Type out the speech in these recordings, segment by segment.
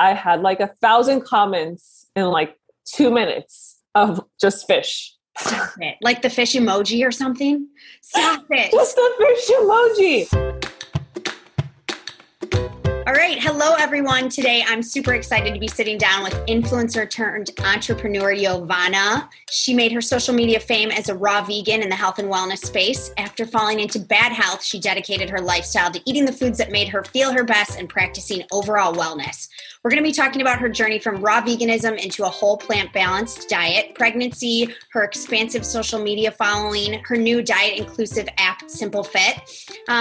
I had like 1,000 comments in like 2 minutes of just fish. Stop it. Like the fish emoji or something? Stop it. Just the fish emoji. All right. Hello, everyone. Today, I'm super excited to be sitting down with influencer turned entrepreneur Yovana. She made her social media fame as a raw vegan in the health and wellness space. After falling into bad health, she dedicated her lifestyle to eating the foods that made her feel her best and practicing overall wellness. We're going to be talking about her journey from raw veganism into a whole plant balanced diet, pregnancy, her expansive social media following, her new diet inclusive app, Simple Fit.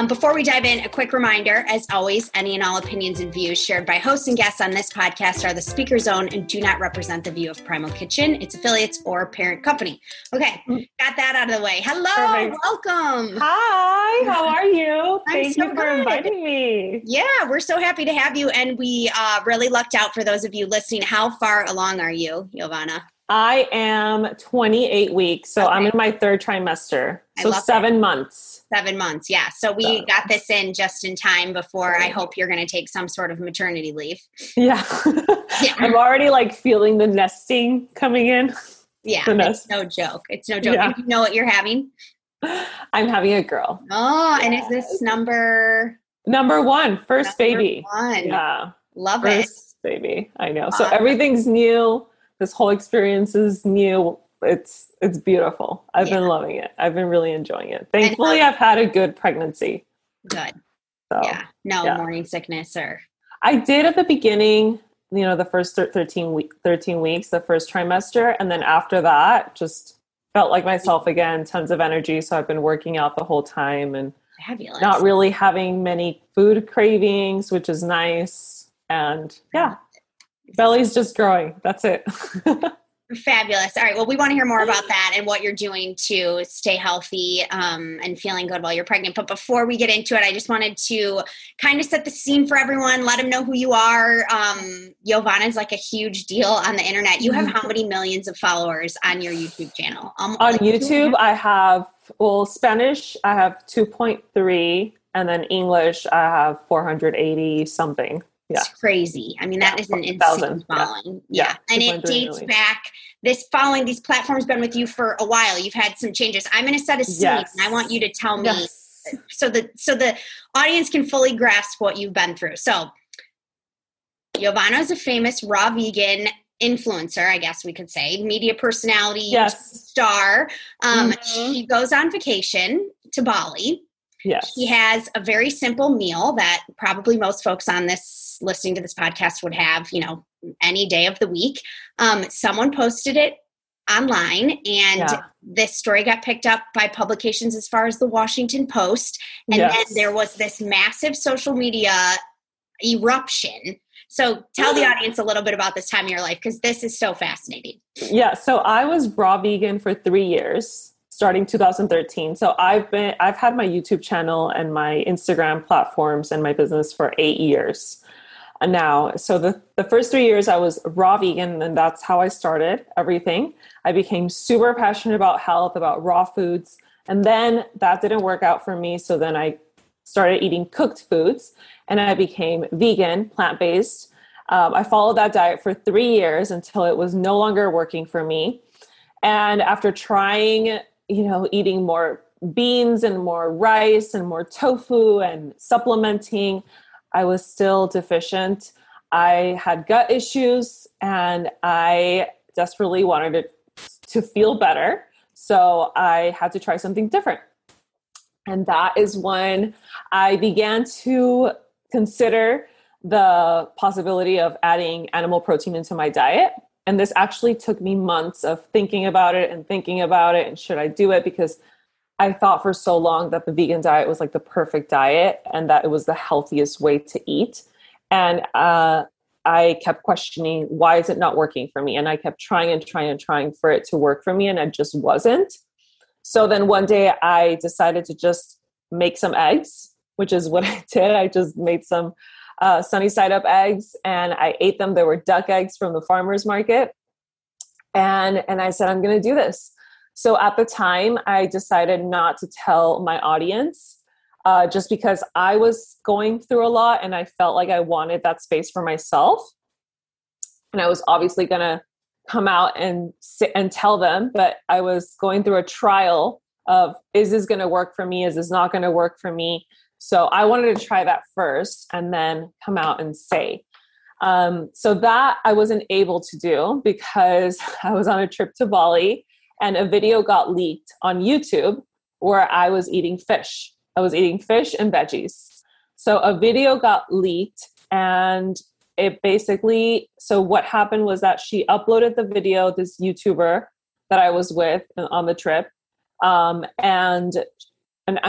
Before we dive in, a quick reminder, as always, any and all opinions and views shared by hosts and guests on this podcast are the speaker's own and do not represent the view of Primal Kitchen, its affiliates, or parent company. Okay, got that out of the way. Hello, Perfect. Welcome. Hi, how are you? Thank you for inviting me. Yeah, we're so happy to have you, and we really lucked out for those of you listening. How far along are you, Yovana? I am 28 weeks, so okay. I'm in my third trimester. So 7 months. 7 months, yeah. So we got this in just in time before I hope you're going to take some sort of maternity leave. Yeah. Yeah. I'm already like feeling the nesting coming in. Yeah, it's no joke. It's no joke. Yeah. And you know what you're having? I'm having a girl. Oh, yes. And is this number one? First baby. Yeah. Love it. First baby. I know. Love. So everything's new. This whole experience is new. It's beautiful. I've been loving it. I've been really enjoying it. Thankfully, I've had a good pregnancy. Good. So, yeah. No morning sickness or. I did at the beginning, you know, the first 13 weeks, the first trimester. And then after that, just felt like myself again, tons of energy. So I've been working out the whole time and fabulous. Not really having many food cravings, which is nice. And yeah. Belly's just growing. That's it. Fabulous. All right. Well, we want to hear more about that and what you're doing to stay healthy and feeling good while you're pregnant. But before we get into it, I just wanted to kind of set the scene for everyone. Let them know who you are. Yovana is like a huge deal on the internet. You have how many millions of followers on your YouTube channel? On YouTube, I have, Spanish, I have 2.3, and then English, I have 480 something. Yeah. It's crazy. I mean, that is an insane following. Yeah. And it dates back. This following, these platforms been with you for a while. You've had some changes. I'm going to set a scene. Yes. And I want you to tell me so the audience can fully grasp what you've been through. So Yovana is a famous raw vegan influencer, I guess we could say, media personality, star. She goes on vacation to Bali. Yes. She has a very simple meal that probably most folks on this listening to this podcast would have, you know, any day of the week. Someone posted it online and this story got picked up by publications as far as the Washington Post. And then there was this massive social media eruption. So tell the audience a little bit about this time in your life, because this is so fascinating. Yeah. So I was raw vegan for 3 years. Starting 2013. So I've had my YouTube channel and my Instagram platforms and my business for 8 years now. So the first 3 years I was raw vegan, and that's how I started everything. I became super passionate about health, about raw foods. And then that didn't work out for me. So then I started eating cooked foods and I became vegan, plant-based. I followed that diet for 3 years until it was no longer working for me. And after trying, you know, eating more beans and more rice and more tofu and supplementing, I was still deficient. I had gut issues and I desperately wanted it to feel better. So I had to try something different. And that is when I began to consider the possibility of adding animal protein into my diet. And this actually took me months of thinking about it. And should I do it? Because I thought for so long that the vegan diet was like the perfect diet and that it was the healthiest way to eat. And I kept questioning, why is it not working for me? And I kept trying for it to work for me. And it just wasn't. So then one day I decided to just make some eggs, which is what I did. I just made some sunny side up eggs and I ate them. They were duck eggs from the farmer's market. And I said, I'm going to do this. So at the time I decided not to tell my audience, just because I was going through a lot and I felt like I wanted that space for myself. and I was obviously going to come out and sit and tell them, but I was going through a trial of, is this going to work for me? Is this not going to work for me? So I wanted to try that first and then come out and say, so that I wasn't able to do because I was on a trip to Bali and a video got leaked on YouTube where I was eating fish. I was eating fish and veggies. So a video got leaked and it basically, so what happened was that she uploaded the video, this YouTuber that I was with on the trip. And an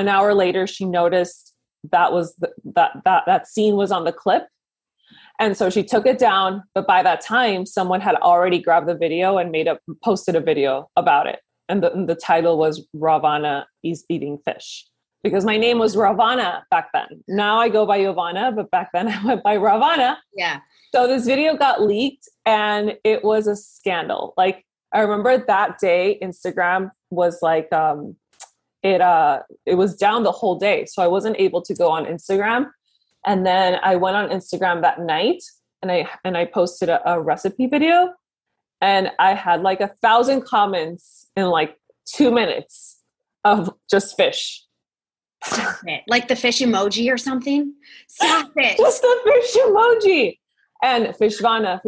hour later, she noticed that was that scene was on the clip. And so she took it down, but by that time, someone had already grabbed the video and posted a video about it. And the title was Rawvana is Eating Fish, because my name was Rawvana back then. Now I go by Yovana, but back then I went by Rawvana. Yeah. So this video got leaked and it was a scandal. Like, I remember that day, Instagram was like, it was down the whole day. So I wasn't able to go on Instagram. And then I went on Instagram that night and I posted a recipe video and I had like 1,000 comments in like 2 minutes of just fish. Stop it. Like the fish emoji or something. Stop it. Just the fish emoji and Fishvana,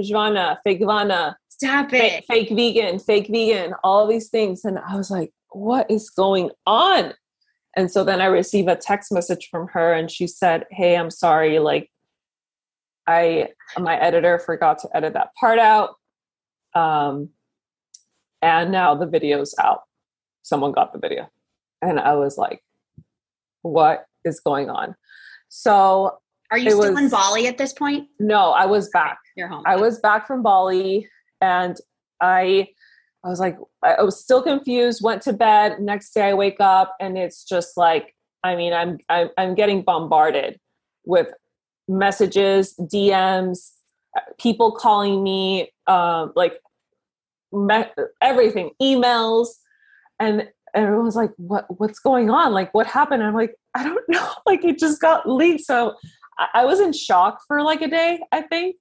Fakevana. Stop it. Fake vegan, all these things. And I was like, what is going on? And so then I received a text message from her and she said, hey, I'm sorry. Like my editor forgot to edit that part out. And now the video's out. Someone got the video. And I was like, what is going on? So are you still in Bali at this point? No, I was back. You're home. I was back from Bali and I was like, I was still confused, went to bed. Next day I wake up and it's just like, I mean, I'm getting bombarded with messages, DMs, people calling me, everything, emails. And everyone's like, what's going on? Like, what happened? And I'm like, I don't know. Like, it just got leaked. So I was in shock for like a day, I think.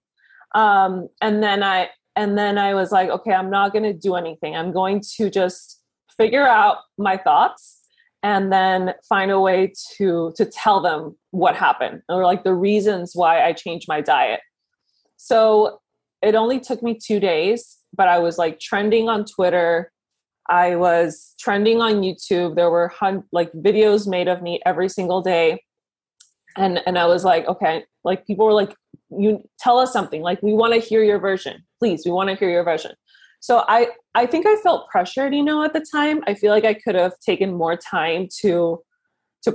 And then I was like, okay, I'm not going to do anything. I'm going to just figure out my thoughts and then find a way to tell them what happened or like the reasons why I changed my diet. So it only took me 2 days, but I was like trending on Twitter. I was trending on YouTube. There were videos made of me every single day. And I was like, okay, like people were like, you tell us something, like, we want to hear your version, please. We want to hear your version. So I think I felt pressured, at the time. I feel like I could have taken more time to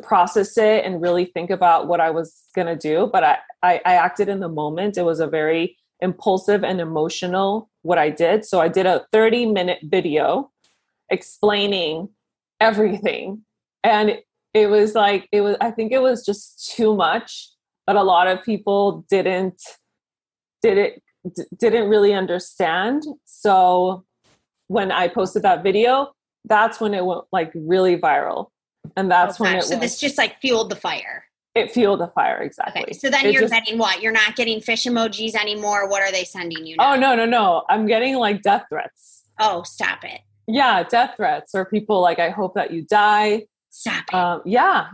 process it and really think about what I was going to do. But I acted in the moment. It was a very impulsive and emotional what I did. So I did a 30-minute video explaining everything. And it was like, I think it was just too much. But a lot of people didn't really understand. So when I posted that video, that's when it went like really viral, and that's when it. So this just like fueled the fire. It fueled the fire, exactly. Okay. So then you're getting what? You're not getting fish emojis anymore. What are they sending you now? Oh no! I'm getting like death threats. Oh, stop it! Yeah, death threats or people like, I hope that you die. Stop it. Yeah.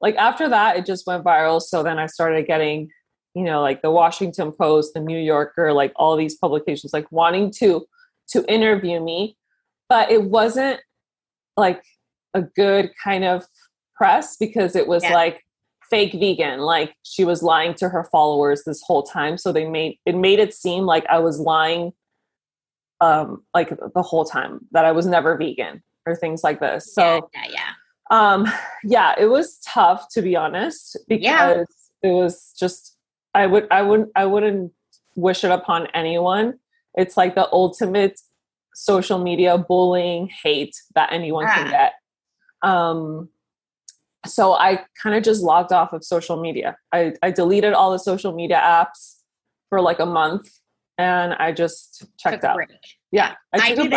Like after that, it just went viral. So then I started getting, like the Washington Post, the New Yorker, like all these publications, like wanting to interview me, but it wasn't like a good kind of press because it was like fake vegan. Like she was lying to her followers this whole time. So it made it seem like I was lying, like the whole time that I was never vegan or things like this. So yeah. It was tough to be honest, because it was just, I wouldn't wish it upon anyone. It's like the ultimate social media bullying, hate that anyone can get. So I kind of just logged off of social media. I deleted all the social media apps for like a month and I just checked out. Yeah. I do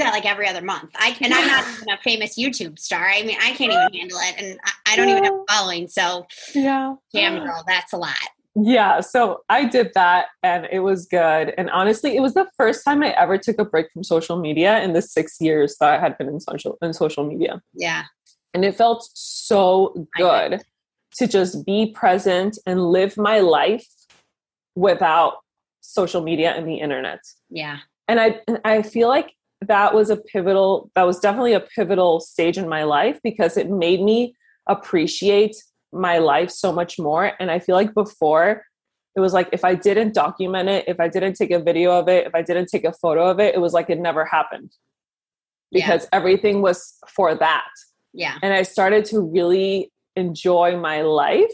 that like every other month. I'm not even a famous YouTube star. I mean, I can't even handle it. And I don't even have a following. So damn girl, that's a lot. Yeah. So I did that and it was good. And honestly, it was the first time I ever took a break from social media in the 6 years that I had been in social media. Yeah. And it felt so good to just be present and live my life without social media and the internet. Yeah. And I feel like that was definitely a pivotal stage in my life because it made me appreciate my life so much more. And I feel like before it was like, if I didn't document it, if I didn't take a video of it, if I didn't take a photo of it, it was like, it never happened because everything was for that. Yeah. And I started to really enjoy my life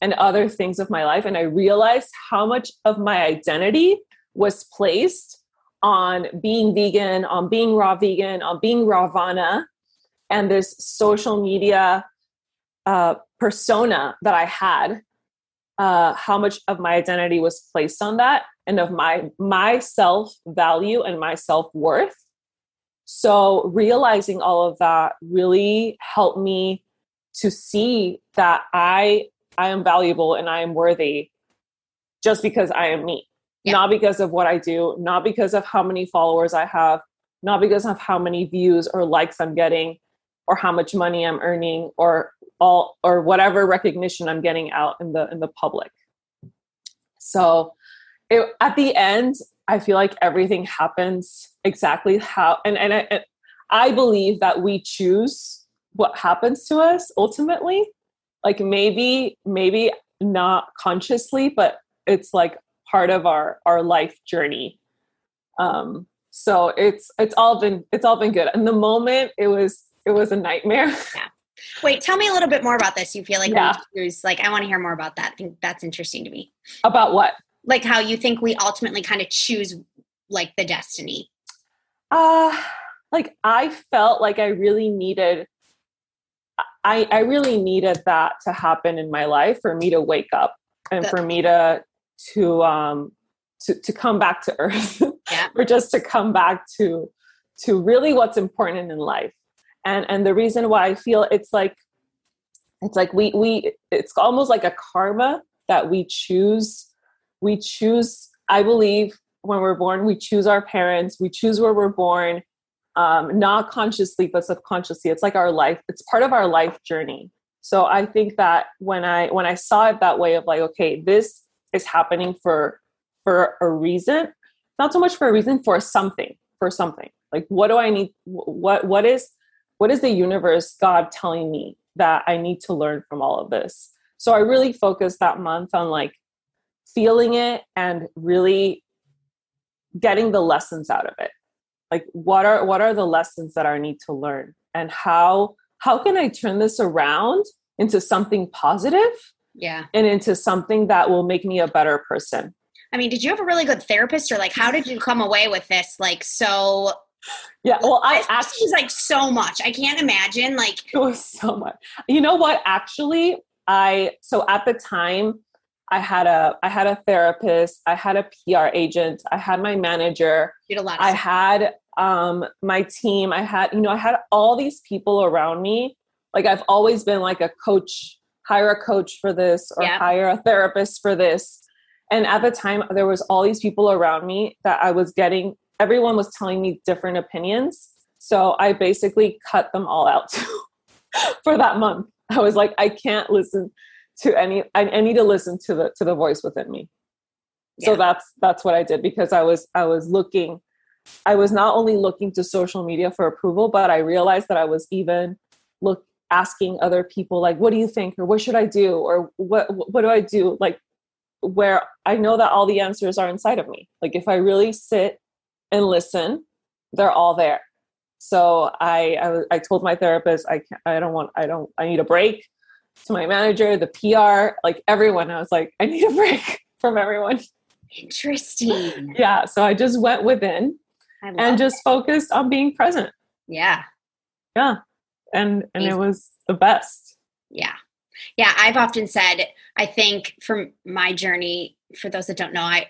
and other things of my life. And I realized how much of my identity was placed on being vegan, on being raw vegan, on being Rawvana, and this social media persona that I had, how much of my identity was placed on that and of my self-value and my self-worth. So realizing all of that really helped me to see that I am valuable and I am worthy just because I am me. Yeah. Not because of what I do, not because of how many followers I have, not because of how many views or likes I'm getting or how much money I'm earning or whatever recognition I'm getting out in the public. So at the end, I feel like everything happens exactly how, and I believe that we choose what happens to us ultimately, like maybe not consciously, but it's like part of our life journey. So it's all been good. And the moment it was a nightmare. Yeah. Wait, tell me a little bit more about this. You feel like we choose, like, I want to hear more about that. I think that's interesting to me. About what? Like how you think we ultimately kind of choose like the destiny. Like I felt like I really needed that to happen in my life for me to wake up and for me to come back to earth or just to come back to really what's important in life. And the reason why I feel it's like we it's almost like a karma that we choose. I believe when we're born, we choose our parents, we choose where we're born, not consciously, but subconsciously. It's like our life. It's part of our life journey. So I think that when I saw it that way of like, okay, this is happening for a reason, not so much for a reason, for something. Like, what do I need? What is the universe, God, telling me that I need to learn from all of this? So I really focused that month on like feeling it and really getting the lessons out of it. Like what are the lessons that I need to learn, and how can I turn this around into something positive? Yeah. And into something that will make me a better person. I mean, did you have a really good therapist, or like, how did you come away with this? Like, so yeah, well, I actually was like so much. I can't imagine. Like, it was so much. You know what? Actually, so at the time, I had a therapist, I had a PR agent, I had my manager, I had my team, I had all these people around me. Like, I've always been like a coach, hire a coach for this, or hire a therapist for this. And at the time, there was all these people around me that I was getting. Everyone was telling me different opinions. So I basically cut them all out for that month. I was like, I can't listen to any, I need to listen to the voice within me. Yeah. So that's what I did, because I was not only looking to social media for approval, but I realized that I was even asking other people, like, what do you think? Or what should I do? Or what do I do? Like, where I know that all the answers are inside of me. Like, if I really sit and listen, they're all there. So I told my therapist, I need a break. To my manager, the PR, like everyone, I was like, I need a break from everyone. Interesting. Yeah. So I just went within and just focused on being present. Yeah. Yeah. And it was the best. Yeah. Yeah. I've often said, I think from my journey, for those that don't know, I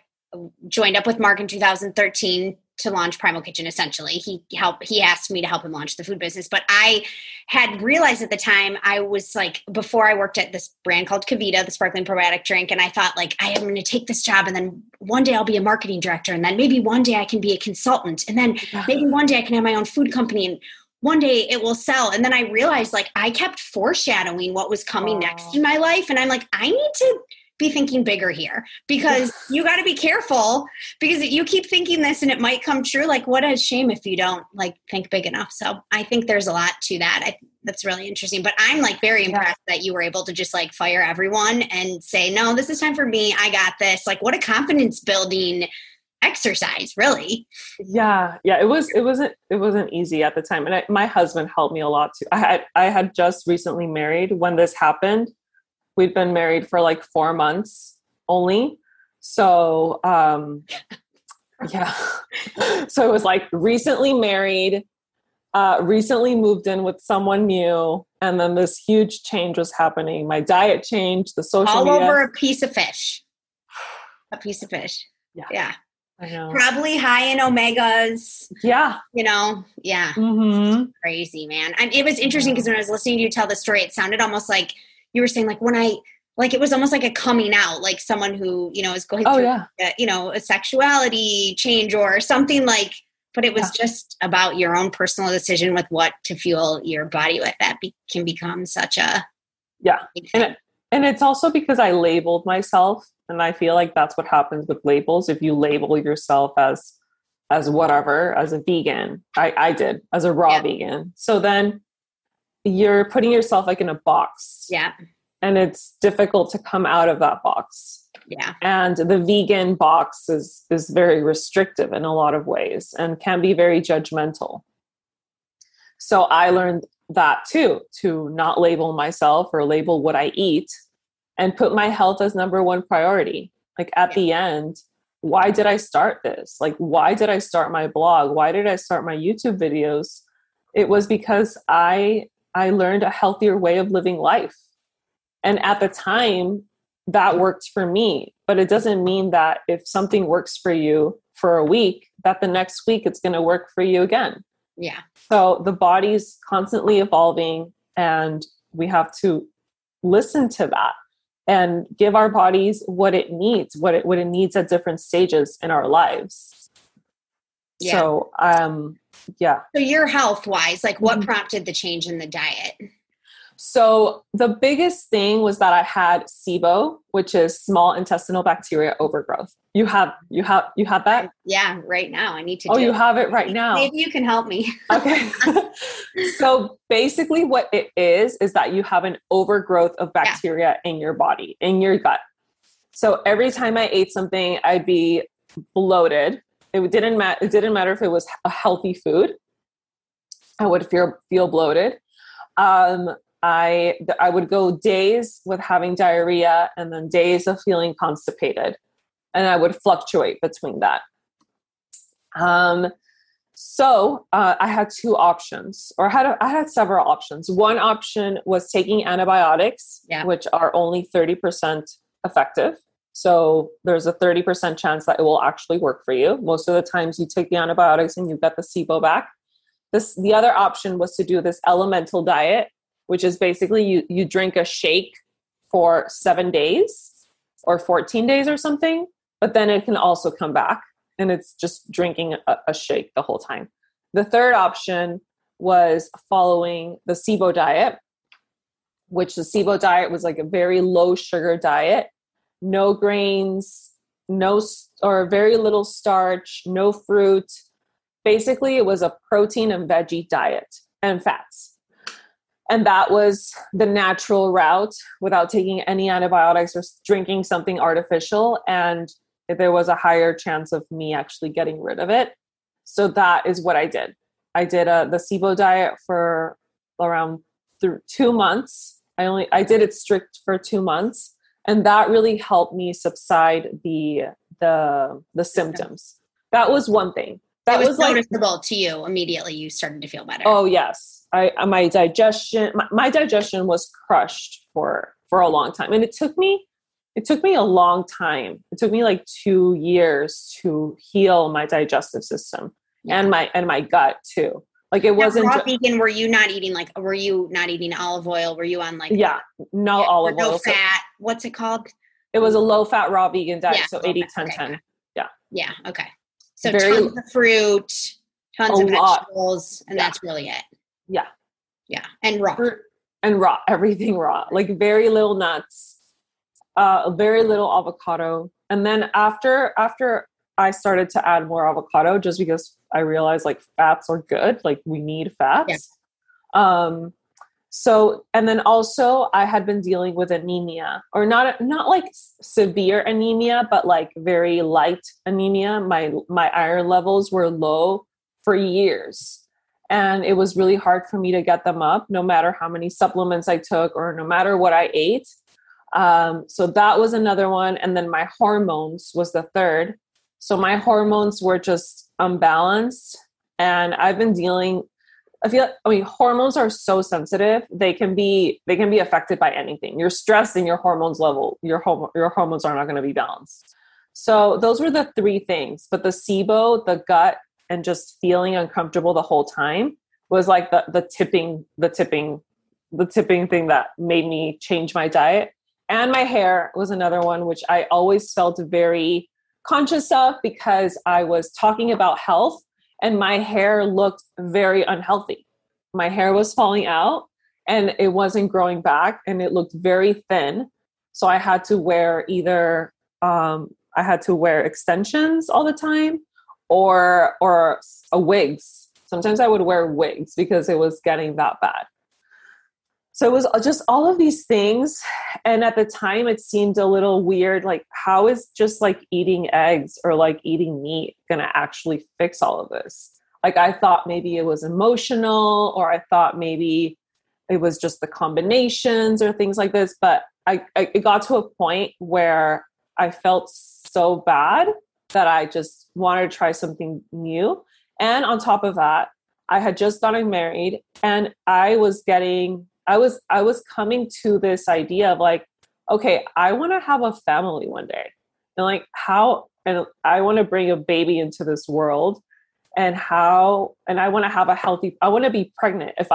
joined up with Mark in 2013 to launch Primal Kitchen, essentially. He asked me to help him launch the food business. But I had realized at the time, I was like, before I worked at this brand called Cavita, the sparkling probiotic drink. And I thought like, I am going to take this job and then one day I'll be a marketing director. And then maybe one day I can be a consultant. And then maybe one day I can have my own food company and one day it will sell. And then I realized like I kept foreshadowing what was coming next in my life. And I'm like, I need to be thinking bigger here because you got to be careful because you keep thinking this and it might come true. Like what a shame if you don't like think big enough. So I think there's a lot to that. That's really interesting, but I'm like very impressed that you were able to just like fire everyone and say, no, this is time for me. I got this. Like what a confidence building exercise, really. Yeah. It wasn't easy at the time. And my husband helped me a lot too. I had just recently married when this happened. We'd been married for like 4 months only. So, So it was like recently married, recently moved in with someone new. And then this huge change was happening. My diet changed, the social media. All over a piece of fish. Yeah. I know. Probably high in omegas. Yeah. You know? Yeah. Mm-hmm. Crazy, man. It was interesting because when I was listening to you tell the story, it sounded almost like you were saying like when I, like, it was almost like a coming out, like someone who, you know, is going through, a sexuality change or something like, but it was just about your own personal decision with what to fuel your body with. That can become such a. Yeah. And it's also because I labeled myself, and I feel like that's what happens with labels. If you label yourself as whatever, as a vegan, I did as a raw vegan. So then you're putting yourself like in a box. Yeah. And it's difficult to come out of that box. Yeah. And the vegan box is very restrictive in a lot of ways and can be very judgmental. So I learned that too, to not label myself or label what I eat and put my health as number one priority. Like at the end, why did I start this? Like, why did I start my blog? Why did I start my YouTube videos? It was because I learned a healthier way of living life. And at the time that worked for me, but it doesn't mean that if something works for you for a week, that the next week it's going to work for you again. Yeah. So the body's constantly evolving and we have to listen to that and give our bodies what it needs at different stages in our lives. Yeah. So, So your health wise, like what prompted the change in the diet? So the biggest thing was that I had SIBO, which is small intestinal bacteria overgrowth. You have that? Yeah. Right now I need to. You have it right now. Maybe you can help me. Okay. So basically what it is that you have an overgrowth of bacteria in your body, in your gut. So every time I ate something, I'd be bloated. It didn't matter if it was a healthy food. I would feel bloated. I would go days with having diarrhea and then days of feeling constipated. And I would fluctuate between that. So I had two options, or I had several options. One option was taking antibiotics, which are only 30% effective. So there's a 30% chance that it will actually work for you. Most of the times you take the antibiotics and you get the SIBO back. The other option was to do this elemental diet, which is basically you drink a shake for 7 days or 14 days or something, but then it can also come back and it's just drinking a shake the whole time. The third option was following the SIBO diet, which the SIBO diet was like a very low sugar diet. No grains, very little starch, no fruit. Basically, it was a protein and veggie diet and fats. And that was the natural route without taking any antibiotics or drinking something artificial. And there was a higher chance of me actually getting rid of it. So that is what I did. I did the SIBO diet for around 2 months. I did it strict for 2 months. And that really helped me subside the symptoms. That was one thing. That was noticeable to you immediately. You started to feel better. Oh yes, my digestion was crushed for a long time, and it took me. It took me a long time. It took me like 2 years to heal my digestive system and my gut too. Like it wasn't raw vegan. Were you not eating olive oil? Were you on olive oil? No fat. What's it called? It was a low fat, raw vegan diet. Yeah, so 80, 10, okay. 10. Yeah. Yeah. Okay. So tons of fruit, tons of vegetables, and that's really it. Yeah. Yeah. And raw. Everything raw, like very little nuts, very little avocado. And then after I started to add more avocado just because I realized like fats are good. Like we need fats. Yeah. So, and then also I had been dealing with anemia, or not like severe anemia, but like very light anemia. My iron levels were low for years and it was really hard for me to get them up no matter how many supplements I took or no matter what I ate. So that was another one. And then my hormones was the third. So my hormones were just unbalanced and I've been dealing. Hormones are so sensitive. They can be affected by anything. Your stress and your hormones level, your hormones are not going to be balanced. So those were the three things, but the SIBO, the gut, and just feeling uncomfortable the whole time was like the tipping thing that made me change my diet. And my hair was another one, which I always felt very conscious of because I was talking about health. And my hair looked very unhealthy. My hair was falling out and it wasn't growing back and it looked very thin. So I had to wear either extensions all the time or wigs. Sometimes I would wear wigs because it was getting that bad. So it was just all of these things. And at the time it seemed a little weird, like how is just like eating eggs or like eating meat going to actually fix all of this? Like I thought maybe it was emotional, or I thought maybe it was just the combinations or things like this. But it got to a point where I felt so bad that I just wanted to try something new. And on top of that, I had just gotten married and I was coming to this idea of like, okay, I want to have a family one day, and like and I want to bring a baby into this world, and I want to have I want to be pregnant. If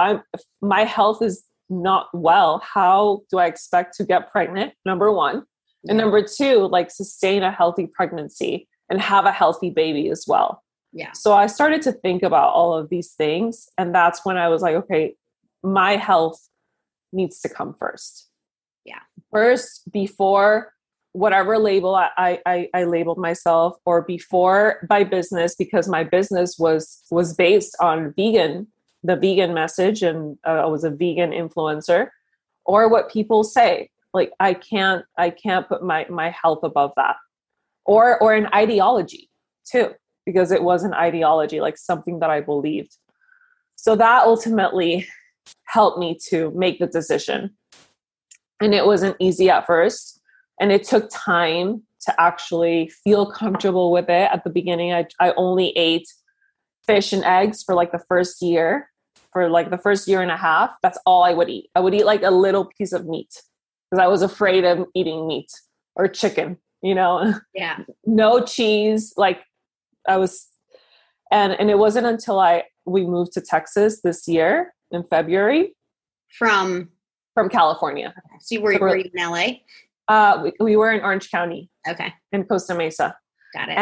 my health is not well, how do I expect to get pregnant? Number one, and number two, like sustain a healthy pregnancy and have a healthy baby as well. Yeah. So I started to think about all of these things, and that's when I was like, okay, my health needs to come first. Yeah. First, before whatever label I labeled myself, or before my business, because my business was based on the vegan message. And I was a vegan influencer, or what people say, like, I can't put my health above that, or an ideology too, because it was an ideology, like something that I believed. So that ultimately helped me to make the decision. And it wasn't easy at first. And it took time to actually feel comfortable with it. At the beginning, I only ate fish and eggs for like the first year and a half. That's all I would eat. I would eat like a little piece of meat because I was afraid of eating meat or chicken, you know? Yeah. No cheese. Like I was, and it wasn't until we moved to Texas this year in February from California. So were you in LA? We were in Orange County. Okay. In Costa Mesa. Got it.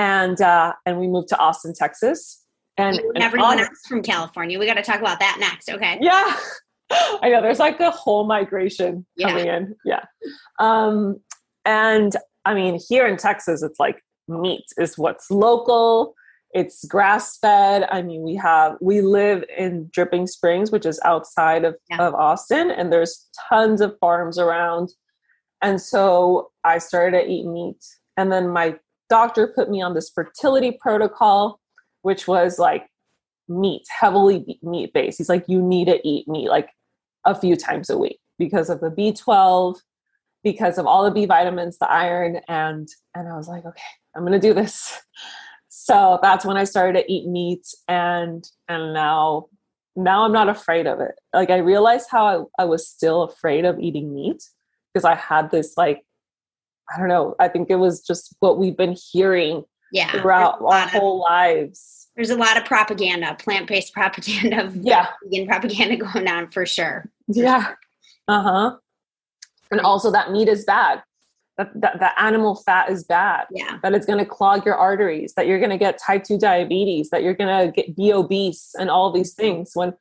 And we moved to Austin, Texas. And everyone else from California. We got to talk about that next. Okay. Yeah. I know there's like a whole migration coming in. Yeah. And I mean, here in Texas, it's like meat is what's local. It's grass fed. I mean, we live in Dripping Springs, which is outside of Austin, and there's tons of farms around. And so I started to eat meat, and then my doctor put me on this fertility protocol, which was like heavily meat based. He's like, you need to eat meat like a few times a week because of the B12, because of all the B vitamins, the iron. And I was like, okay, I'm going to do this. So that's when I started to eat meat, and now I'm not afraid of it. Like I realized how I was still afraid of eating meat because I had this like I don't know. I think it was just what we've been hearing throughout our whole lives. There's a lot of propaganda, plant-based propaganda, vegan propaganda going on for sure. And also that meat is bad. That animal fat is bad. Yeah. That it's going to clog your arteries, that you're going to get type 2 diabetes, that you're going to be obese and all these things when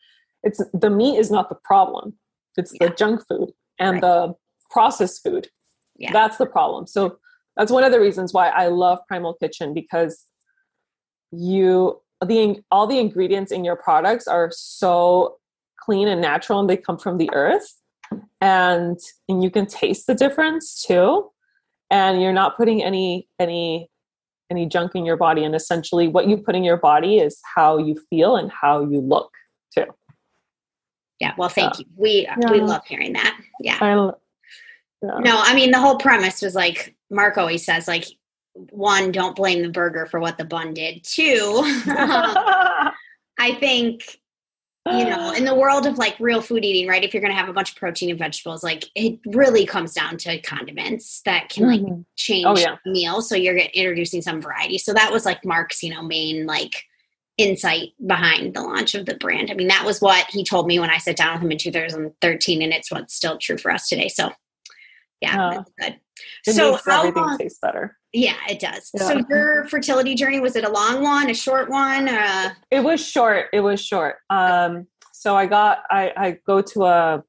it's the meat is not the problem. It's the junk food and the processed food. Yeah. That's the problem. So that's one of the reasons why I love Primal Kitchen, because all the ingredients in your products are so clean and natural, and they come from the earth, and you can taste the difference too. And you're not putting any junk in your body. And essentially what you put in your body is how you feel and how you look too. Yeah. Well, thank you. We love hearing that. Yeah. No, I mean, the whole premise was like, Mark always says, like, one, don't blame the burger for what the bun did. Two, I think, you know, in the world of like real food eating, right? If you're going to have a bunch of protein and vegetables, like it really comes down to condiments that can like change the meal. So you're introducing some variety. So that was like Mark's, you know, main like insight behind the launch of the brand. I mean, that was what he told me when I sat down with him in 2013, and it's what's still true for us today. So that's good. It so makes everything tastes better. Yeah, it does. Yeah. So your fertility journey, was it a long one, a short one? It was short. So I go to a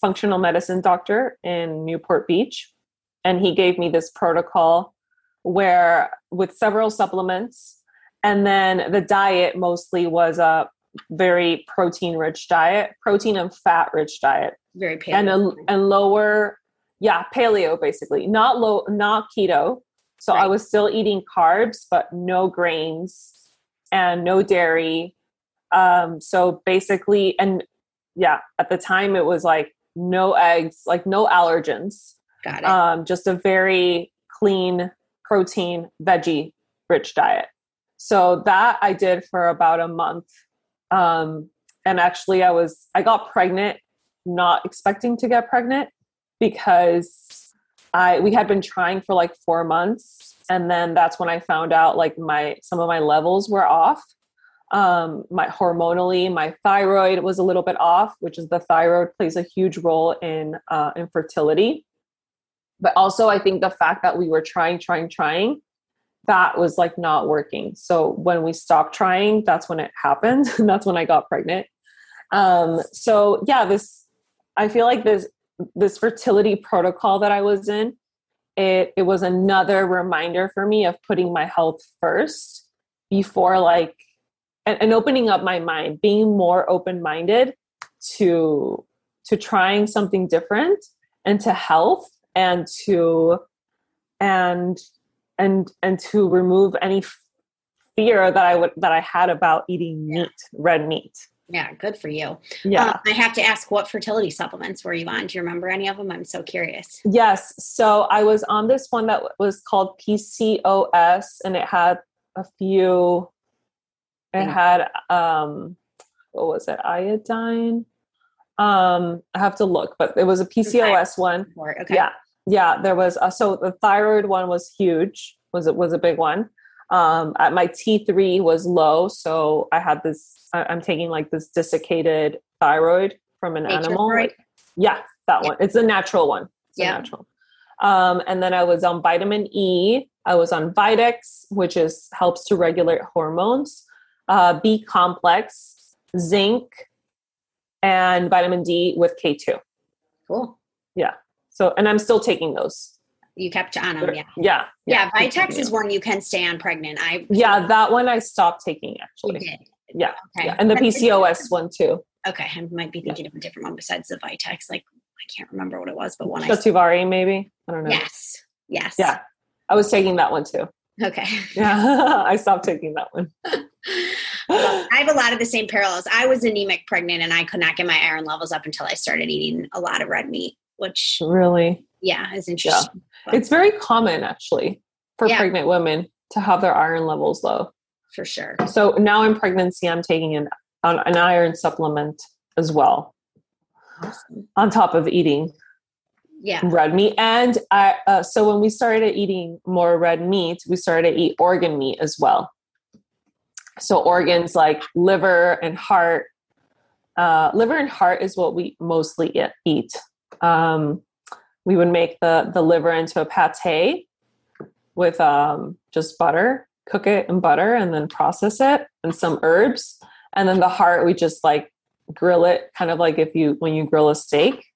functional medicine doctor in Newport Beach, and he gave me this protocol where with several supplements, and then the diet mostly was a very protein and fat rich diet. Very paleo. And lower. Yeah. Paleo, basically not keto. So I was still eating carbs, but no grains and no dairy. So basically, at the time it was like no eggs, like no allergens. Got it. Just a very clean protein, veggie rich diet. So that I did for about a month. And actually I got pregnant, not expecting to get pregnant, because we had been trying for like 4 months, and then that's when I found out like some of my levels were off. My hormonally, my thyroid was a little bit off, which is the thyroid plays a huge role in infertility. But also I think the fact that we were trying, that was like not working. So when we stopped trying, that's when it happened. And that's when I got pregnant. I feel like this fertility protocol that I was in, it was another reminder for me of putting my health first before like, and opening up my mind, being more open-minded to trying something different and to health and to remove any fear that I had about eating meat, red meat. Yeah. Good for you. Yeah. I have to ask, what fertility supplements were you on? Do you remember any of them? I'm so curious. Yes. So I was on this one that was called PCOS, and it had a few, what was it? Iodine. I have to look, but it was a PCOS one. Okay. Yeah. Yeah. There was so the thyroid one was huge. It was a big one. My T3 was low. So I had I'm taking like this desiccated thyroid from an animal. Thyroid? Yeah. That one. It's a natural one. Natural. And then I was on vitamin E. I was on Vitex, which helps to regulate hormones, B complex, zinc, and vitamin D with K2. Cool. Yeah. So, and I'm still taking those. You kept on them. Yeah. Vitex is one you can stay on pregnant. That one I stopped taking actually. You did. Yeah. Okay. Yeah. And the PCOS one too. Okay. I might be thinking of a different one besides the Vitex. Like I can't remember what it was, but one Shativari maybe. I don't know. Yes. Yeah. I was taking that one too. Okay. Yeah. I stopped taking that one. I have a lot of the same parallels. I was anemic pregnant, and I could not get my iron levels up until I started eating a lot of red meat, which really, is interesting. Yeah. But it's very common actually for pregnant women to have their iron levels low. For sure. So now in pregnancy, I'm taking an iron supplement as well, on top of eating Yeah. Red meat. And I, so when we started eating more red meat, we started to eat organ meat as well. So organs like liver and heart. Liver and heart is what we mostly eat. We would make the liver into a pate with just butter, cook it in butter and then process it and some herbs. And then the heart, we just like grill it kind of like if you, when you grill a steak,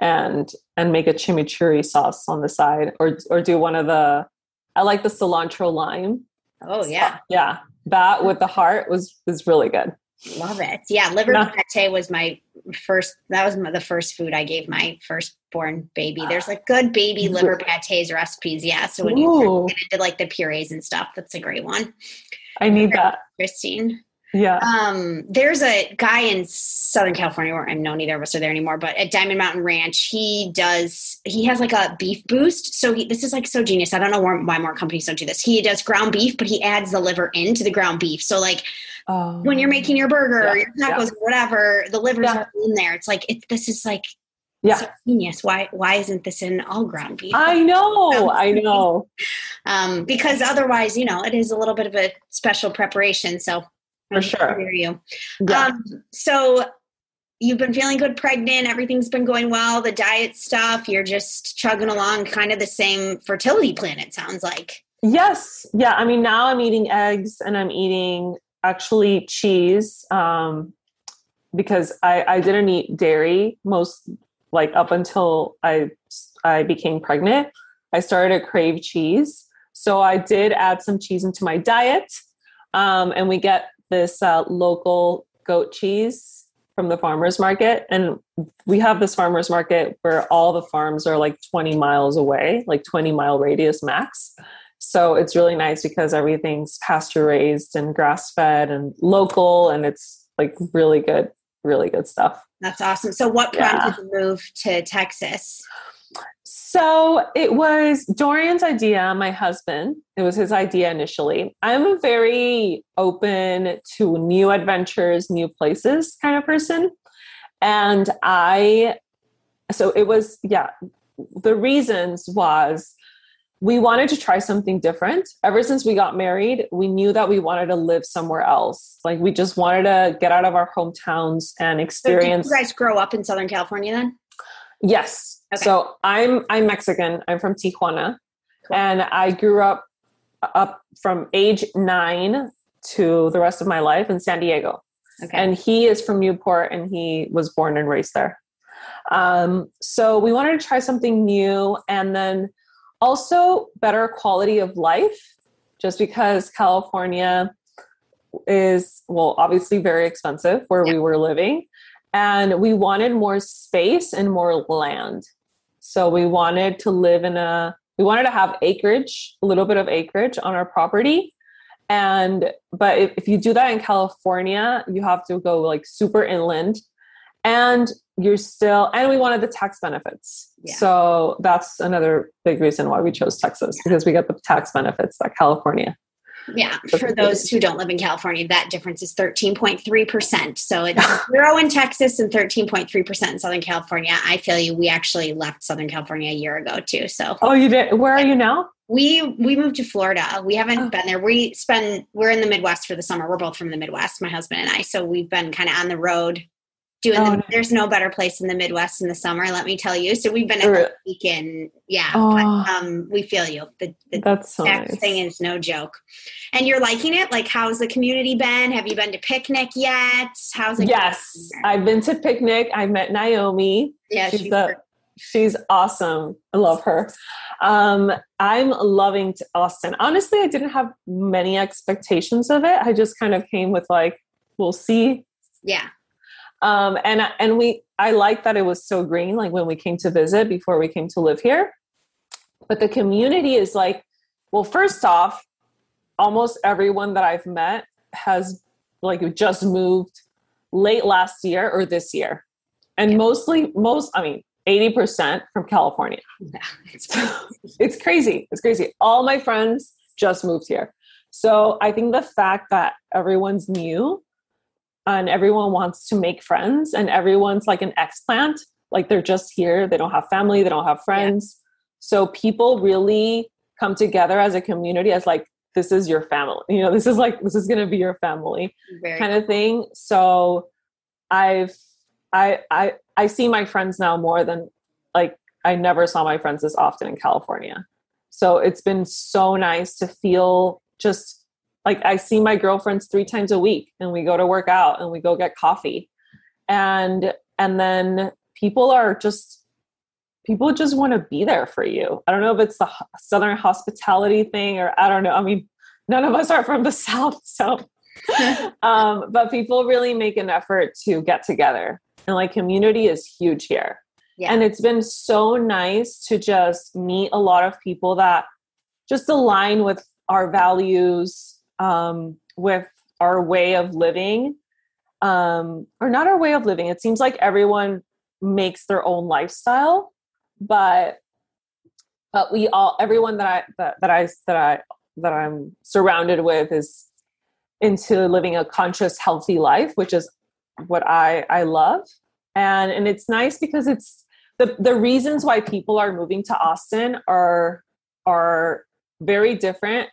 and make a chimichurri sauce on the side, or do one of the, I like the cilantro lime. Oh yeah. Yeah. That with the heart was really good. Love it. Yeah. Liver pate was my first, that was the first food I gave my firstborn baby. There's like good baby liver pates recipes. Yeah. So when you get into like the purees and stuff, that's a great one. I need that. Christine. Yeah. There's a guy in Southern California where I know neither of us are there anymore, but at Diamond Mountain Ranch, he has like a beef boost. So this is like so genius. I don't know why more companies don't do this. He does ground beef, but he adds the liver into the ground beef. So like when you're making your burger or your tacos or whatever, the liver's not in there. It's like, this is like so genius. Why isn't this in all ground beef? I know. Because otherwise, you know, it is a little bit of a special preparation. So. For sure. Hear you. Yeah. So you've been feeling good pregnant. Everything's been going well. The diet stuff, you're just chugging along kind of the same fertility plan, it sounds like. Yes. Yeah. I mean, now I'm eating eggs and I'm eating actually cheese because I didn't eat dairy most like up until I became pregnant. I started to crave cheese. So I did add some cheese into my diet and we get this local goat cheese from the farmer's market. And we have this farmer's market where all the farms are like 20 miles away, like 20-mile radius max. So it's really nice because everything's pasture raised and grass fed and local. And it's like really good stuff. That's awesome. So what prompted you move to Texas? So it was Dorian's idea, my husband. It was his idea initially. I'm very open to new adventures, new places kind of person. And the reasons was we wanted to try something different. Ever since we got married, we knew that we wanted to live somewhere else. Like we just wanted to get out of our hometowns and experience. So did you guys grow up in Southern California then? Yes. Okay. So I'm Mexican. I'm from Tijuana. Cool. And I grew up from age 9 to the rest of my life in San Diego. Okay. And he is from Newport and he was born and raised there. So we wanted to try something new and then also better quality of life, just because California is, well, obviously very expensive where we were living. And we wanted more space and more land. So we wanted to have acreage, a little bit of acreage on our property. But if you do that in California, you have to go like super inland and we wanted the tax benefits. Yeah. So that's another big reason why we chose Texas because we got the tax benefits that California. Yeah. For those who don't live in California, that difference is 13.3%. So it's 0 in Texas and 13.3% in Southern California. I feel you. We actually left Southern California a year ago too. So. Oh, you did. Where are you now? We moved to Florida. We haven't been there. We're in the Midwest for the summer. We're both from the Midwest, my husband and I. So we've been kind of on the road doing there's no better place in the Midwest in the summer. Let me tell you. So we've been at the weekend. Yeah. Oh. But, we feel you. The That's so nice. Thing is no joke. And you're liking it? Like, how's the community been? Have you been to picnic yet? How's it? Yes. I've been to picnic. I met Naomi. Yeah. She's awesome. I love her. I'm loving Austin. Honestly, I didn't have many expectations of it. I just kind of came with like, we'll see. Yeah. I like that it was so green, like when we came to visit before we came to live here, but the community is like, well, first off, almost everyone that I've met has like just moved late last year or this year. And mostly, 80% from California. Yeah, it's crazy. All my friends just moved here. So I think the fact that everyone's new and everyone wants to make friends and everyone's like an explant Like they're just here. They don't have family. They don't have friends. Yeah. So people really come together as a community as like, this is your family, you know, this is like, this is going to be your family kind of thing. So I see my friends now more than like, I never saw my friends as often in California. So it's been so nice to feel just like, I see my girlfriends 3 times a week and we go to work out and we go get coffee. And then people just want to be there for you. I don't know if it's the Southern hospitality thing or I don't know. I mean, none of us are from the South. So, but people really make an effort to get together and like community is huge here. Yeah. And it's been so nice to just meet a lot of people that just align with our values, with our way of living, or not our way of living. It seems like everyone makes their own lifestyle, but we all, everyone that I'm surrounded with is into living a conscious, healthy life, which is what I love. And it's nice because it's the reasons why people are moving to Austin are very different.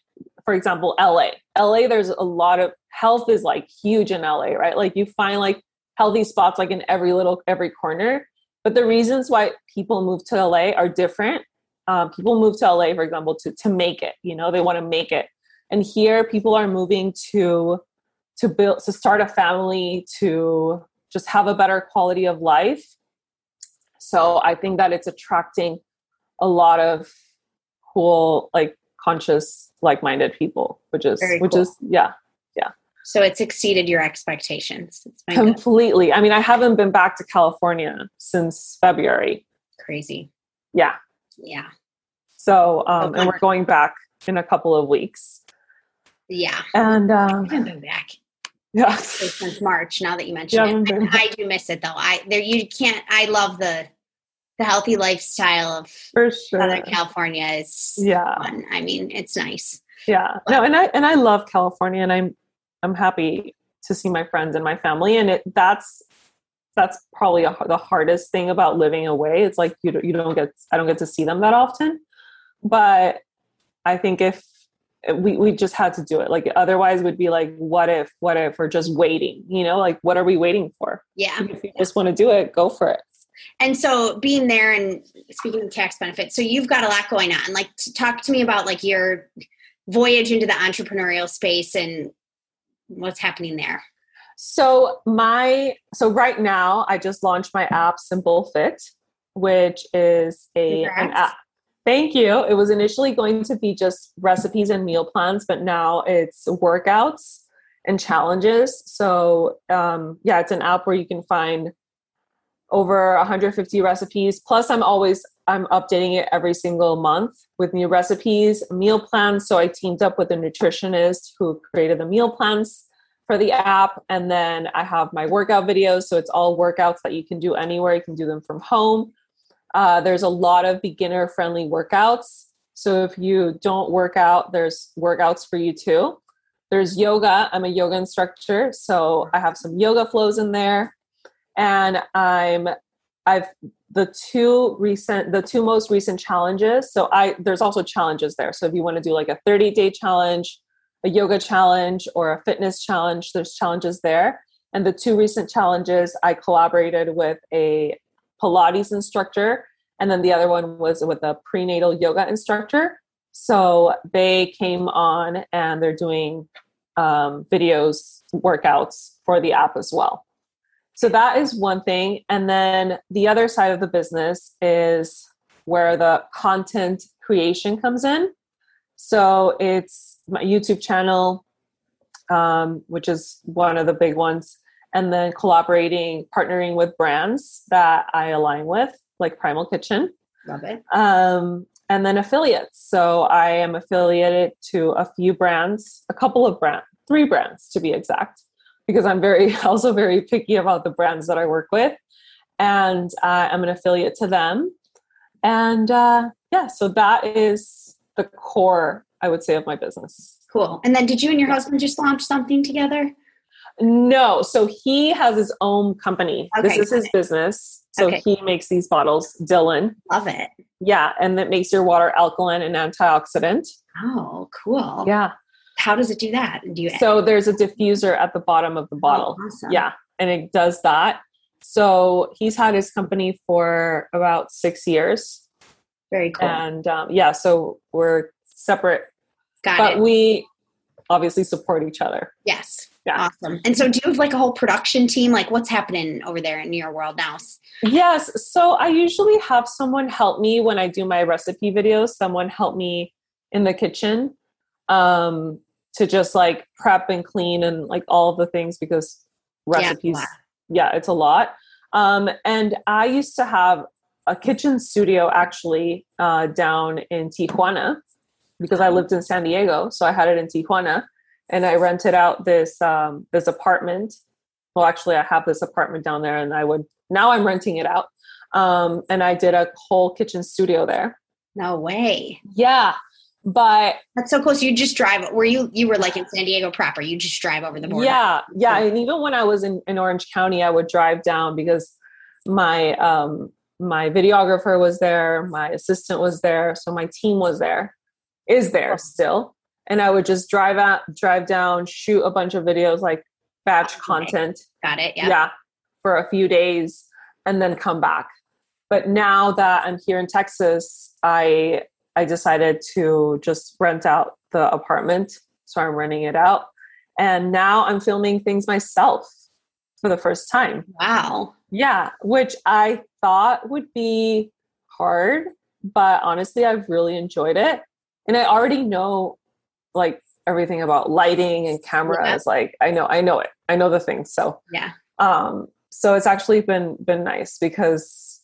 For example, LA, there's a lot of health is like huge in LA, right? Like you find like healthy spots, like in every corner, but the reasons why people move to LA are different. People move to LA, for example, to make it, you know, they want to make it. And here people are moving to start a family, to just have a better quality of life. So I think that it's attracting a lot of cool, like conscious, like-minded people, which is, yeah. So it's exceeded your expectations. Completely. Good. I mean, I haven't been back to California since February. Crazy. Yeah. Yeah. So, and we're going back in a couple of weeks. Yeah. And, I haven't been back. Yeah. Since March, now that you mentioned it. I do miss it though. I love the healthy lifestyle of Southern California is fun. I mean, it's nice. Yeah. But, no, and I love California and I'm happy to see my friends and my family. And that's probably the hardest thing about living away. It's like, I don't get to see them that often, but I think if, we just had to do it. Like, otherwise would be like, what if we're just waiting, you know, like, what are we waiting for? Yeah. If you just want to do it, go for it. And so being there and speaking of tax benefits, so you've got a lot going on. Like, talk to me about like your voyage into the entrepreneurial space and what's happening there. So right now I just launched my app, Simple Fit, which is an app. Thank you. It was initially going to be just recipes and meal plans, but now it's workouts and challenges. So, it's an app where you can find over 150 recipes. Plus I'm updating it every single month with new recipes, meal plans. So I teamed up with a nutritionist who created the meal plans for the app. And then I have my workout videos. So it's all workouts that you can do anywhere. You can do them from home. There's a lot of beginner friendly workouts. So if you don't work out, there's workouts for you too. There's yoga. I'm a yoga instructor. So I have some yoga flows in there. And the two most recent challenges. So there's also challenges there. So if you want to do like a 30-day challenge, a yoga challenge, or a fitness challenge, there's challenges there. And the two recent challenges, I collaborated with a Pilates instructor. And then the other one was with a prenatal yoga instructor. So they came on and they're doing videos, workouts for the app as well. So that is one thing. And then the other side of the business is where the content creation comes in. So it's my YouTube channel, which is one of the big ones. And then partnering with brands that I align with, like Primal Kitchen. Love it. And then affiliates. So I am affiliated to three brands to be exact, because I'm also very picky about the brands that I work with. And I'm an affiliate to them. And so that is the core, I would say, of my business. Cool. And then did you and your husband just launch something together? No. So he has his own company. Okay, this is his business. So he makes these bottles, Dylan. Love it. Yeah. And that makes your water alkaline and antioxidant. Oh, cool. Yeah. How does it do that? So there's a diffuser at the bottom of the bottle. Oh, awesome. Yeah. And it does that. So he's had his company for about 6 years. Very cool. And so we're separate. But we obviously support each other. Yes. Yeah. Awesome. And so do you have like a whole production team? Like what's happening over there in your world now? Yes. So I usually have someone help me when I do my recipe videos, someone help me in the kitchen to just like prep and clean and like all the things because recipes. Yeah, it's a lot. And I used to have a kitchen studio actually down in Tijuana because I lived in San Diego. So I had it in Tijuana and I rented out this, this apartment. Well, actually I have this apartment down there and now I'm renting it out. And I did a whole kitchen studio there. No way. Yeah. But that's so cool. So you just drive, you were like in San Diego proper, you just drive over the border. Yeah. Yeah. And even when I was in Orange County, I would drive down because my videographer was there. My assistant was there. So my team is there still. And I would just drive down, shoot a bunch of videos, like batch content. Got it. Yeah. Yeah. For a few days and then come back. But now that I'm here in Texas, I decided to just rent out the apartment. So I'm renting it out. And now I'm filming things myself for the first time. Wow. Yeah. Which I thought would be hard, but honestly, I've really enjoyed it. And I already know like everything about lighting and cameras. Yeah. Like I know it. I know the things. So yeah. So it's actually been nice because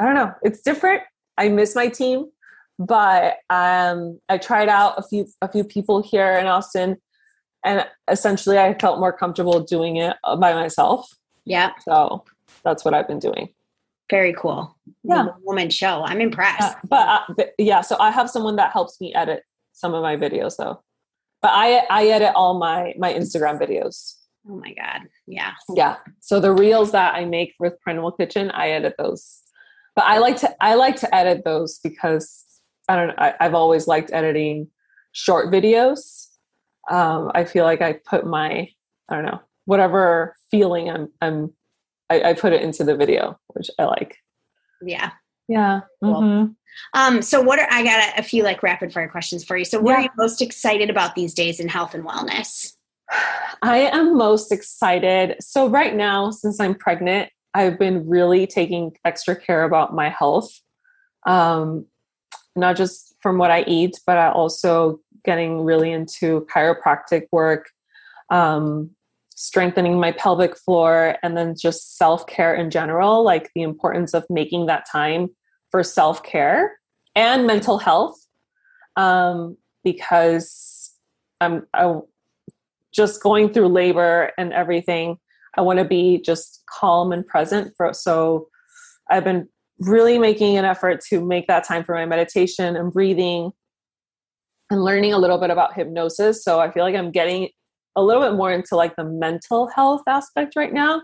I don't know, it's different. I miss my team. But I tried out a few people here in Austin, and essentially I felt more comfortable doing it by myself. Yeah. So that's what I've been doing. Very cool. Yeah. Woman show. I'm impressed. Yeah. So I have someone that helps me edit some of my videos though. But I edit all my Instagram videos. Oh my God. Yeah. Yeah. So the reels that I make with Printable Kitchen, I edit those. But I like to edit those because I've always liked editing short videos. I feel like I put whatever feeling I put it into the video, which I like. Yeah. Yeah. Cool. Mm-hmm. So I got a few like rapid fire questions for you. So what are you most excited about these days in health and wellness? I am most excited. So right now, since I'm pregnant, I've been really taking extra care about my health. Not just from what I eat, but I also getting really into chiropractic work, strengthening my pelvic floor, and then just self-care in general, like the importance of making that time for self-care and mental health. Because I'm just going through labor and everything. I want to be just calm and present. So I've been really making an effort to make that time for my meditation and breathing and learning a little bit about hypnosis. So I feel like I'm getting a little bit more into like the mental health aspect right now.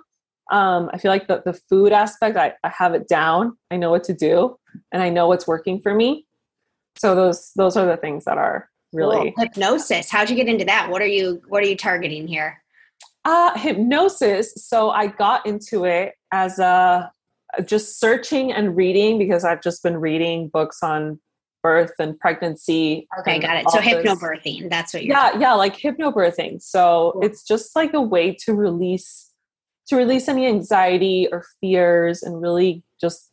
I feel like the food aspect, I have it down. I know what to do and I know what's working for me. So those are the things that are really cool. Hypnosis. How'd you get into that? What are you targeting here? Hypnosis. So I got into it as just searching and reading because I've just been reading books on birth and pregnancy. Okay. Got it. So hypnobirthing, that's what you're talking about. Yeah. Like hypnobirthing. So It's just like a way to release any anxiety or fears and really just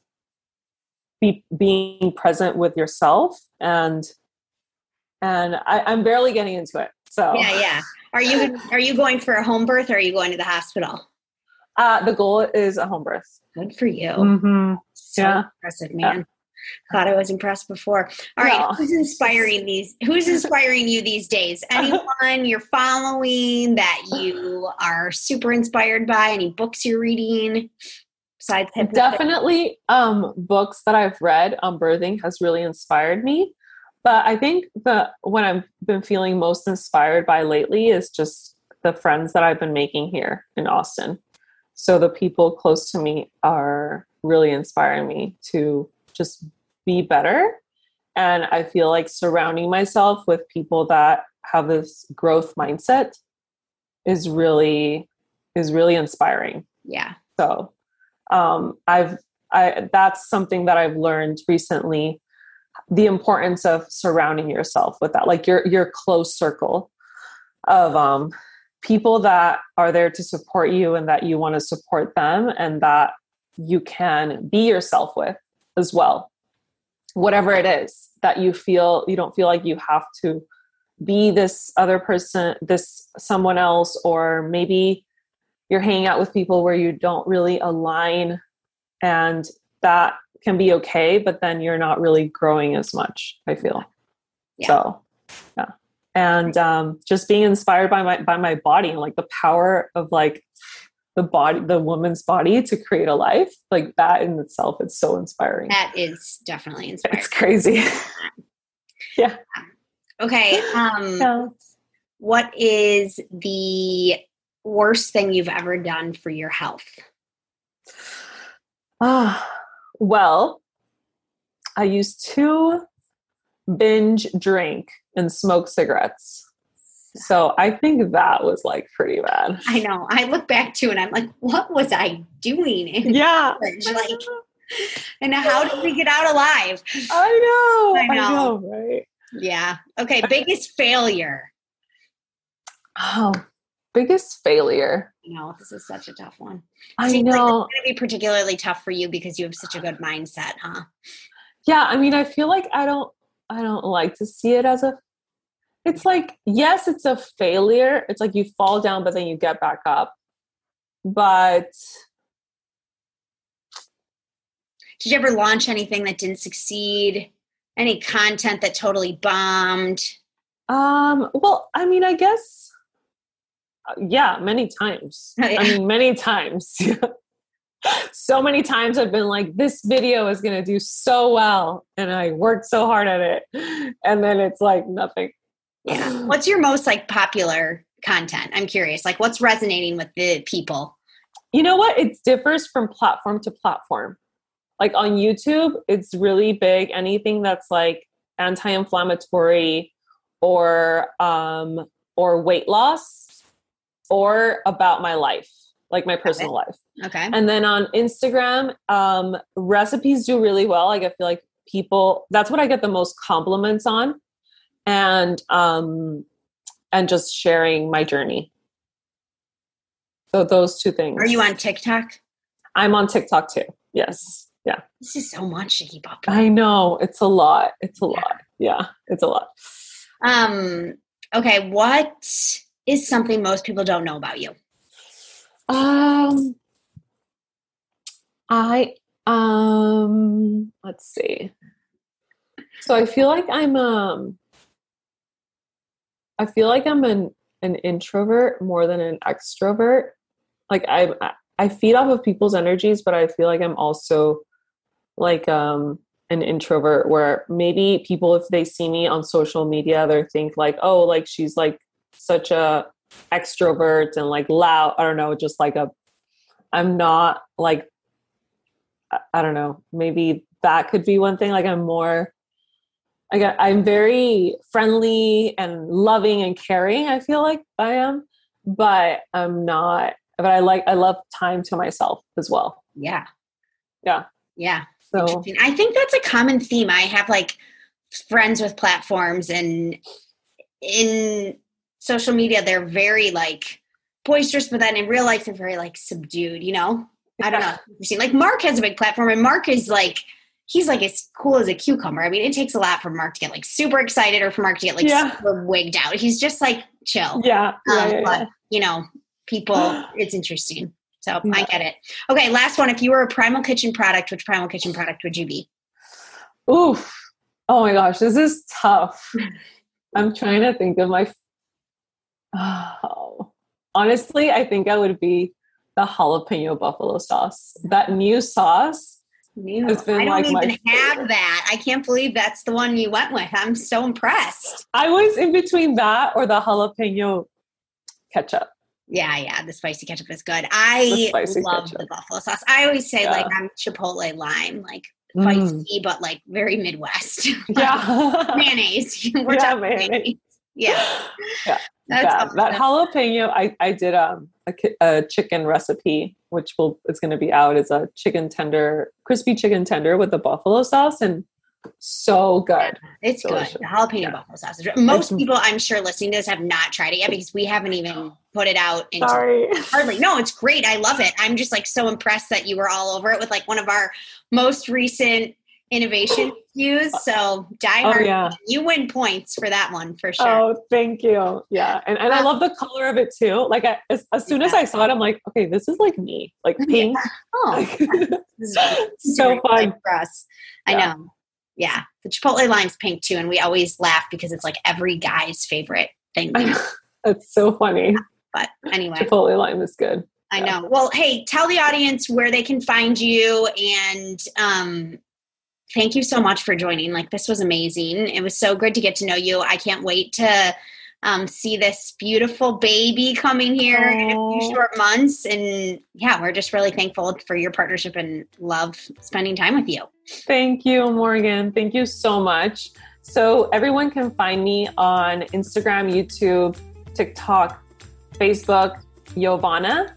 being present with yourself. And I'm barely getting into it. So yeah. Are you going for a home birth or are you going to the hospital? The goal is a home birth. Good for you. Mm-hmm. So impressive, man. Yeah. Thought I was impressed before. All right. Who's inspiring you these days? Anyone you're following that you are super inspired by? Any books you're reading? Besides hypnosis? Definitely books that I've read on birthing has really inspired me. But I think what I've been feeling most inspired by lately is just the friends that I've been making here in Austin. So the people close to me are really inspiring me to just be better. And I feel like surrounding myself with people that have this growth mindset is really inspiring. Yeah. So, that's something that I've learned recently, the importance of surrounding yourself with that, like your close circle of, people that are there to support you and that you want to support them and that you can be yourself with as well. Whatever it is that you feel, you don't feel like you have to be this other person, this someone else, or maybe you're hanging out with people where you don't really align, and that can be okay, but then you're not really growing as much, I feel. Yeah. So, yeah. And, just being inspired by my body and like the power of like the body, the woman's body to create a life, like that in itself, it's so inspiring. That is definitely inspiring. It's crazy. Yeah. Okay. What is the worst thing you've ever done for your health? Well, I used to binge drink and smoke cigarettes. So I think that was like pretty bad. I know. I look back to it and I'm like, what was I doing in college? Like, and how did we get out alive? I know. Right. Yeah. Okay. Biggest failure. Oh, biggest failure. No, this is such a tough one. I know. Like it's going to be particularly tough for you because you have such a good mindset, huh? Yeah. I mean, I feel like I don't like to see it as a, it's like, yes, it's a failure. It's like you fall down, but then you get back up. But did you ever launch anything that didn't succeed? Any content that totally bombed? Well, I mean, I guess, yeah, many times. Oh, yeah. I mean, many times. So many times I've been like, this video is going to do so well. And I worked so hard at it. And then it's like nothing. Yeah. What's your most like popular content? I'm curious, like what's resonating with the people? You know what? It differs from platform to platform. Like on YouTube, it's really big. Anything that's like anti-inflammatory or weight loss or about my life, like my personal life. Okay. And then on Instagram, recipes do really well. Like I feel like people, that's what I get the most compliments on. And just sharing my journey. So those two things. Are you on TikTok? I'm on TikTok too. Yes. Yeah. This is so much to keep up with. I know. It's a lot. It's a lot. Yeah. It's a lot. Okay. What is something most people don't know about you? I let's see. So I feel like I'm an introvert more than an extrovert. Like I feed off of people's energies, but I feel like I'm also like an introvert where maybe people, if they see me on social media, they think like, oh, like she's like such a extrovert and like loud. I don't know, just like I'm not like, I don't know, maybe that could be one thing. Like I'm more, I'm very friendly and loving and caring. I feel like I am, but I'm not, but I love time to myself as well. Yeah. Yeah. Yeah. So I think that's a common theme. I have like friends with platforms and in social media, they're very like boisterous, but then in real life, they're very like subdued, you know? I don't know. You've seen like Mark has a big platform and Mark is like, he's like as cool as a cucumber. I mean, it takes a lot for Mark to get like super excited or for Mark to get like super wigged out. He's just like chill. Yeah. But, you know, people, it's interesting. So I get it. Okay. Last one. If you were a primal kitchen product, which primal kitchen product would you be? Oof. Oh my gosh. This is tough. I'm trying to think of my, honestly, I think I would be the jalapeno buffalo sauce. That new sauce. New. It's been I don't like even have that. I can't believe that's the one you went with. I'm so impressed. I was in between that or the jalapeno ketchup. Yeah. The spicy ketchup is good. I love ketchup. The buffalo sauce. I always say like I'm Chipotle lime, like spicy, but like very Midwest. Mayonnaise. We're talking mayonnaise. Yeah. That's awesome. That jalapeno, I did a chicken recipe, which it's going to be out. It's a chicken tender, crispy chicken tender with the buffalo sauce, and so good. Yeah, it's delicious. Good. The jalapeno buffalo sauce. Most people, I'm sure, listening to this have not tried it yet because we haven't even put it out. Hardly. No, it's great. I love it. I'm just like so impressed that you were all over it with like one of our most recent innovation views. So die hard. Oh, yeah. You win points for that one for sure. Oh, thank you. Yeah. And I love the color of it too. Like as soon as I saw it, I'm like, okay, this is like me, like pink. So fun for us. Yeah. I know. Yeah. The Chipotle lime's pink too. And we always laugh because it's like every guy's favorite thing. That's so funny. Yeah. But anyway, Chipotle lime is good. I know. Well, hey, tell the audience where they can find you, and, thank you so much for joining. Like, this was amazing. It was so good to get to know you. I can't wait to see this beautiful baby coming here in a few short months. And yeah, we're just really thankful for your partnership and love spending time with you. Thank you, Morgan. Thank you so much. So everyone can find me on Instagram, YouTube, TikTok, Facebook, Yovana.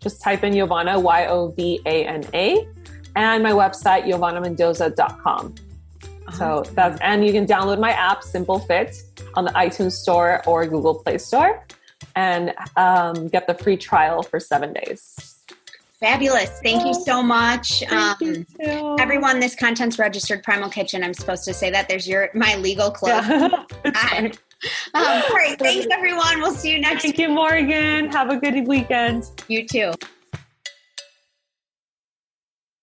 Just type in Yovana, Yovana. And my website, YovanaMendoza.com. So that's, and you can download my app, Simple Fit, on the iTunes Store or Google Play Store, and get the free trial for 7 days. Fabulous. Thank you so much. Thank you too. Everyone, this content's registered Primal Kitchen. I'm supposed to say that. There's my legal clothes. All right. Thanks, everyone. We'll see you next week. Thank you, Morgan. Have a good weekend. You too.